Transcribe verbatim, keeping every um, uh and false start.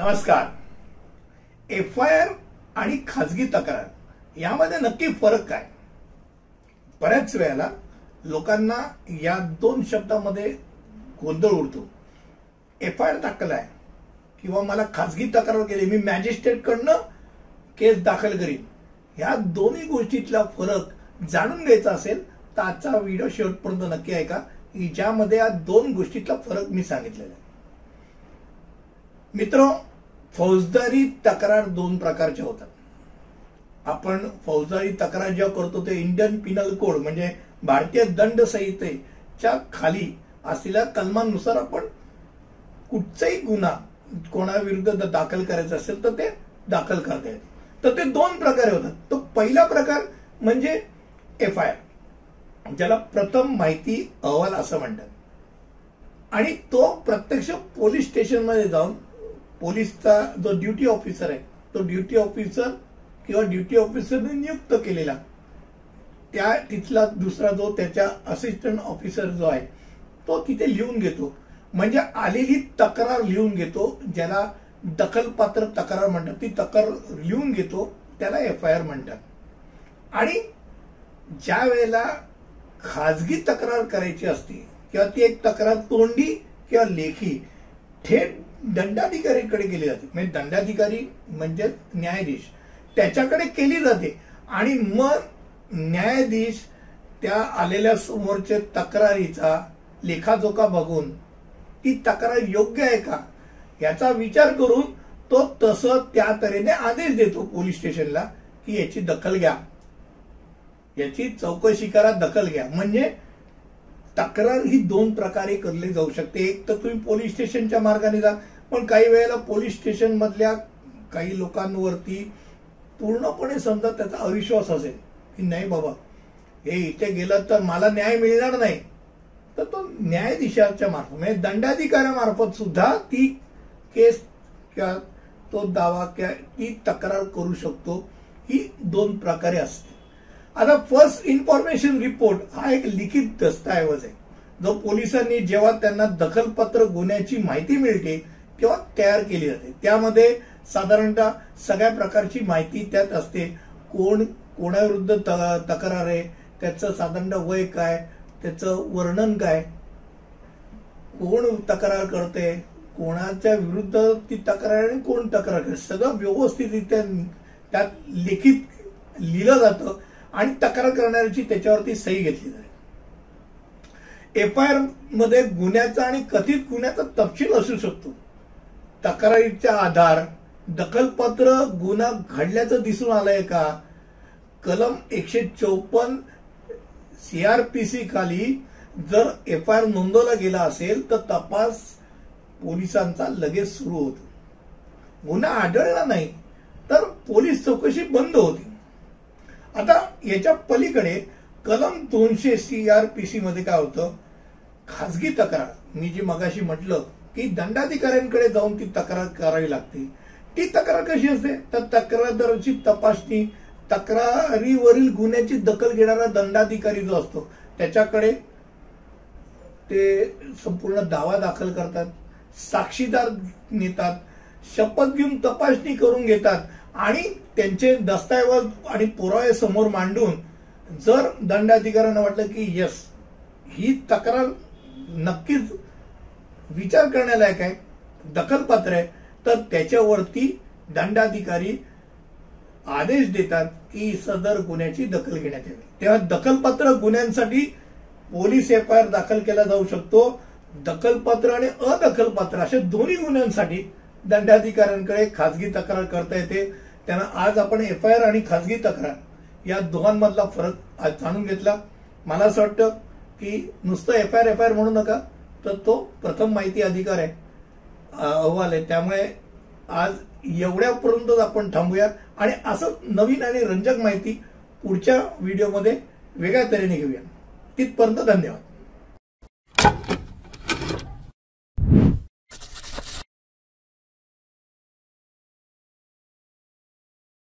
नमस्कार. F I are आणि खाजगी तक्रार यामध्ये नक्की फरक काय? बऱ्याच वेळेला लोकांना या दोन शब्दामध्ये गोंधळ उडतो. एफ आय आर दाखल आहे किंवा मला खाजगी तक्रार केली, मी मॅजिस्ट्रेटकडनं केस दाखल करीन, ह्या दोन्ही गोष्टीतला फरक जाणून घ्यायचा असेल तर आजचा व्हिडिओ शेवटपर्यंत नक्की ऐका, ज्यामध्ये या दोन गोष्टीतला फरक मी सांगितलेला आहे. मित्रों, फौजदारी तक्रार दोन प्रकारच्या होतात. आपण फौजदारी तक्रार जेव्हा करतो ते इंडियन पिनल कोड म्हणजे भारतीय दंड संहितेच्या खाली असलेल्या कलमांनुसार आपण कुठचाही गुन्हा कोणाविरुद्ध दाखल करायचा असेल तर ते दाखल करता येते. तर ते दोन प्रकारे होतात. तो पहिला प्रकार म्हणजे एफ आय आर, ज्याला प्रथम माहिती अहवाल असं म्हणतात, आणि तो प्रत्यक्ष पोलीस स्टेशनमध्ये जाऊन पोलीसचा जो ड्युटी ऑफिसर आहे तो ड्युटी ऑफिसर किंवा ड्युटी ऑफिसरने नियुक्त केलेला त्या तिथला दुसरा जो त्याच्या असिस्टंट ऑफिसर जो आहे तो तिथे लिहून घेतो, म्हणजे आलेली तक्रार लिहून घेतो, ज्याला दखलपात्र तक्रार म्हणतात. ती तक्रार लिहून घेतो, त्याला एफ आय आर म्हणतात. आणि ज्या वेळेला खाजगी तक्रार करायची असते किंवा ती एक तक्रार तोंडी किंवा लेखी थेट दंडाधिकारीकडे केली जाते, म्हणजे दंडाधिकारी म्हणजे न्यायाधीश त्याच्याकडे केली जाते, आणि मग न्यायाधीश त्या आलेल्या समोरच्या तक्रारीचा लेखाजोखा बघून ती तक्रार योग्य आहे का याचा विचार करून तो तसं त्या तऱ्हेने आदेश देतो पोलीस स्टेशनला की याची दखल घ्या, याची चौकशी करा, दखल घ्या. म्हणजे तक्रार ही दोन प्रकारे करली जाऊ शकते. एक तर तुम्ही पोलीस स्टेशनच्या मार्गाने जा, पण काही वेळेला पोलीस स्टेशन मधल्या काही लोकांवरती पूर्णपणे समजा त्याचा अविश्वास असेल की नाही बाबा हे इथे गेलं तर मला न्याय मिळणार नाही, तर तो न्यायाधीशाच्या मार्फत म्हणजे दंडाधिकाऱ्यामार्फत सुद्धा ती केस किंवा तो दावा किंवा ती तक्रार करू शकतो. ही दोन प्रकारे असते. आता फर्स्ट इन्फॉर्मेशन रिपोर्ट हा एक लिखित दस्तऐवज आहे जो पोलिसांनी जेव्हा त्यांना दखलपत्र गुन्ह्याची माहिती मिळते तेव्हा तयार केली जाते. त्यामध्ये साधारणतः सगळ्या प्रकारची माहिती त्यात असते. कोण कोणाविरुद्ध तक्रार आहे, त्याचं साधारणतः वय काय, त्याचं वर्णन काय, कोण तक्रार करते, कोणाच्या विरुद्ध ती तक्रार आणि कोण तक्रार करते, सगळं व्यवस्थितरित्या त्यात लिखित लिहिलं जातं आणि तक्रार करणाऱ्याची त्याच्यावरती सही घेतली जाते. एफ आय आर मध्ये गुन्ह्याचा आणि कथित गुन्ह्याचा तपशील असू शकतो. तक्रारीचा आधार, दखलपत्र गुन्हा घडल्याचं दिसून आलंय का, कलम एकशे चौपन्न सीआरपीसी खाली जर एफ आय आर नोंदवला गेला असेल तर तपास पोलिसांचा लगेच सुरू होतो. गुन्हा आढळला नाही तर पोलीस चौकशी बंद होती. आता याच्या पलीकडे कलम दोनशे सीआरपीसी मध्ये काय होतं, खाजगी तक्रार मी जी मगाशी म्हटलं की दंडाधिकाऱ्यांकडे जाऊन ती तक्रार करावी लागते. ती तक्रार कशी असते तर तक्रारदाराची तपासणी, तक्रारीवरील गुन्ह्याची दखल घेणारा दंडाधिकारी जो असतो त्याच्याकडे ते संपूर्ण दावा दाखल करतात, साक्षीदार नेतात, शपथ घेऊन तपासणी करून घेतात, आणि त्यांचे दस्तऐवज आणि पुरावे समोर मांडून जर दंडाधिकाऱ्यांना वाटलं की यस ही तक्रार नक्कीच विचार करण्यालायक आहे, दखलपात्र आहे, तर त्याच्यावरती दंडाधिकारी आदेश देतात की सदर गुन्ह्याची दखल घेण्यात यावी. तेव्हा दखलपात्र गुन्ह्यांसाठी पोलीस एफ आय आर दाखल केला जाऊ शकतो. दखलपात्र आणि अदखलपात्र अशा दोन्ही गुन्ह्यांसाठी दंडाधिकाऱ्यांकडे खाजगी तक्रार करता येते. त्यांना आज आपण एफ आय आर आणि खाजगी तक्रार या दोघांमधला फरक आज जाणून घेतला. मला असं वाटतं की नुसतं F I R F I R म्हणू नका, तर तो प्रथम माहिती अधिकार आहे, अहवाल आहे. त्यामुळे आज एवढ्यापर्यंतच आपण थांबूया आणि असं नवीन आणि रंजक माहिती पुढच्या व्हिडिओमध्ये वेगळ्या तऱ्हेने घेऊया. तिथपर्यंत धन्यवाद.